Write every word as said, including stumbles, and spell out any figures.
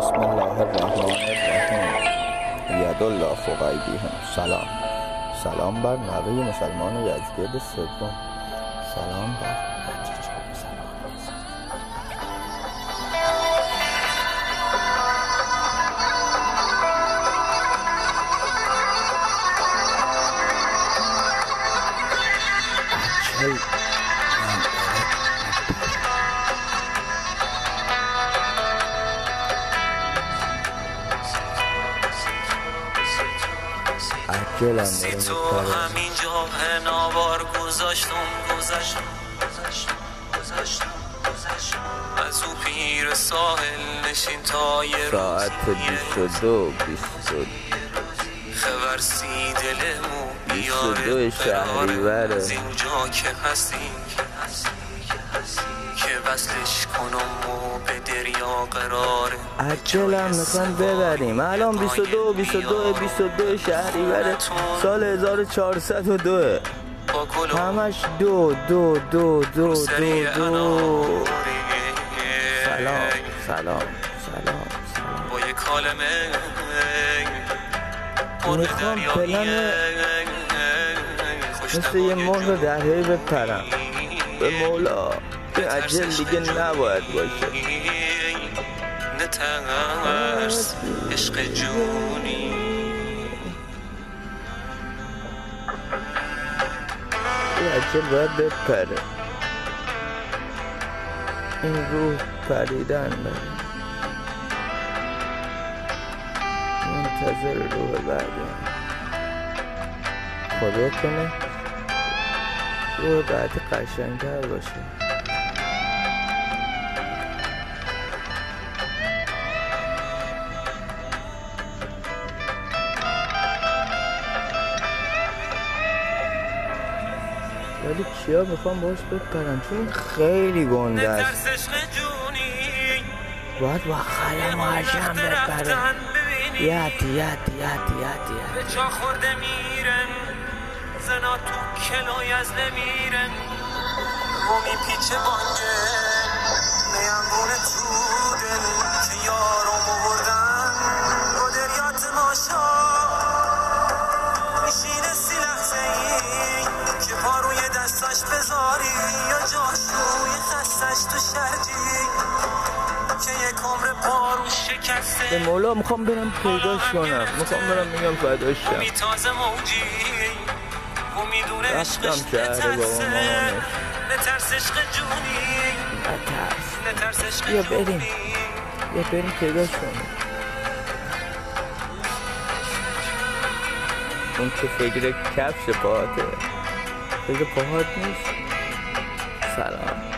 بسم الله الرحمن الرحیم. یدالله فوق ایدیهم. سلام سلام بر نوه مسلمان یزدگرد سوم. سلام بر بچه سی تو همینجا هنوار گذاشتم گذاشتم گذاشتم گذاشتم گذاشتم از او پیر ساحل نشین تا یه ساعت بیست و دو بیست و دو خبر سی دلمو بیاره فرار از اینجا که هستی که وصلش کنم و به دریا قراره. عجلم میخوام ببریم. الان بیست و دو بیست و دو بیست و دو شهریور سال هزار و چهارصد و دو. همش دو دو دو دو دو دو. سلام سلام سلام. با یک کلمه میخوام پلن مثل یه مرغ دریایی بپرم. به مولا عجل دیگه نباید باشه. نترس عشق جونی این عجل باید بپره. این روح پریدن داره. منتظر روح بعده. خدا کنه روح بعد قشنگتر باشه. ولی کیا میخوام باش بپرم چون خیلی گنده است. باید با خلم و عشم بپرم. یدی یدی یدی یدی به چا خورده میرم زنا تو کلای از نمیرم رومی پیچه بانگه نیمونه تو دل که یارم بردن با دریات ماشا میشینه سی لحظه ای که پا روی دستش بذاری یا جاش روی خستش تو شرجی که یک عمر پارو شکسته. به مولا میخوام برم پیداش کنم. میخوام برم میگم فداش شم. امید تازه موجی و میدونه عشقش نترسه. نترس عشق جونی نترس عشق جونی. یا بریم یا بریم پیداش کنم. اون که فکر کفش پاهاته فکر پاهات نیست. سلام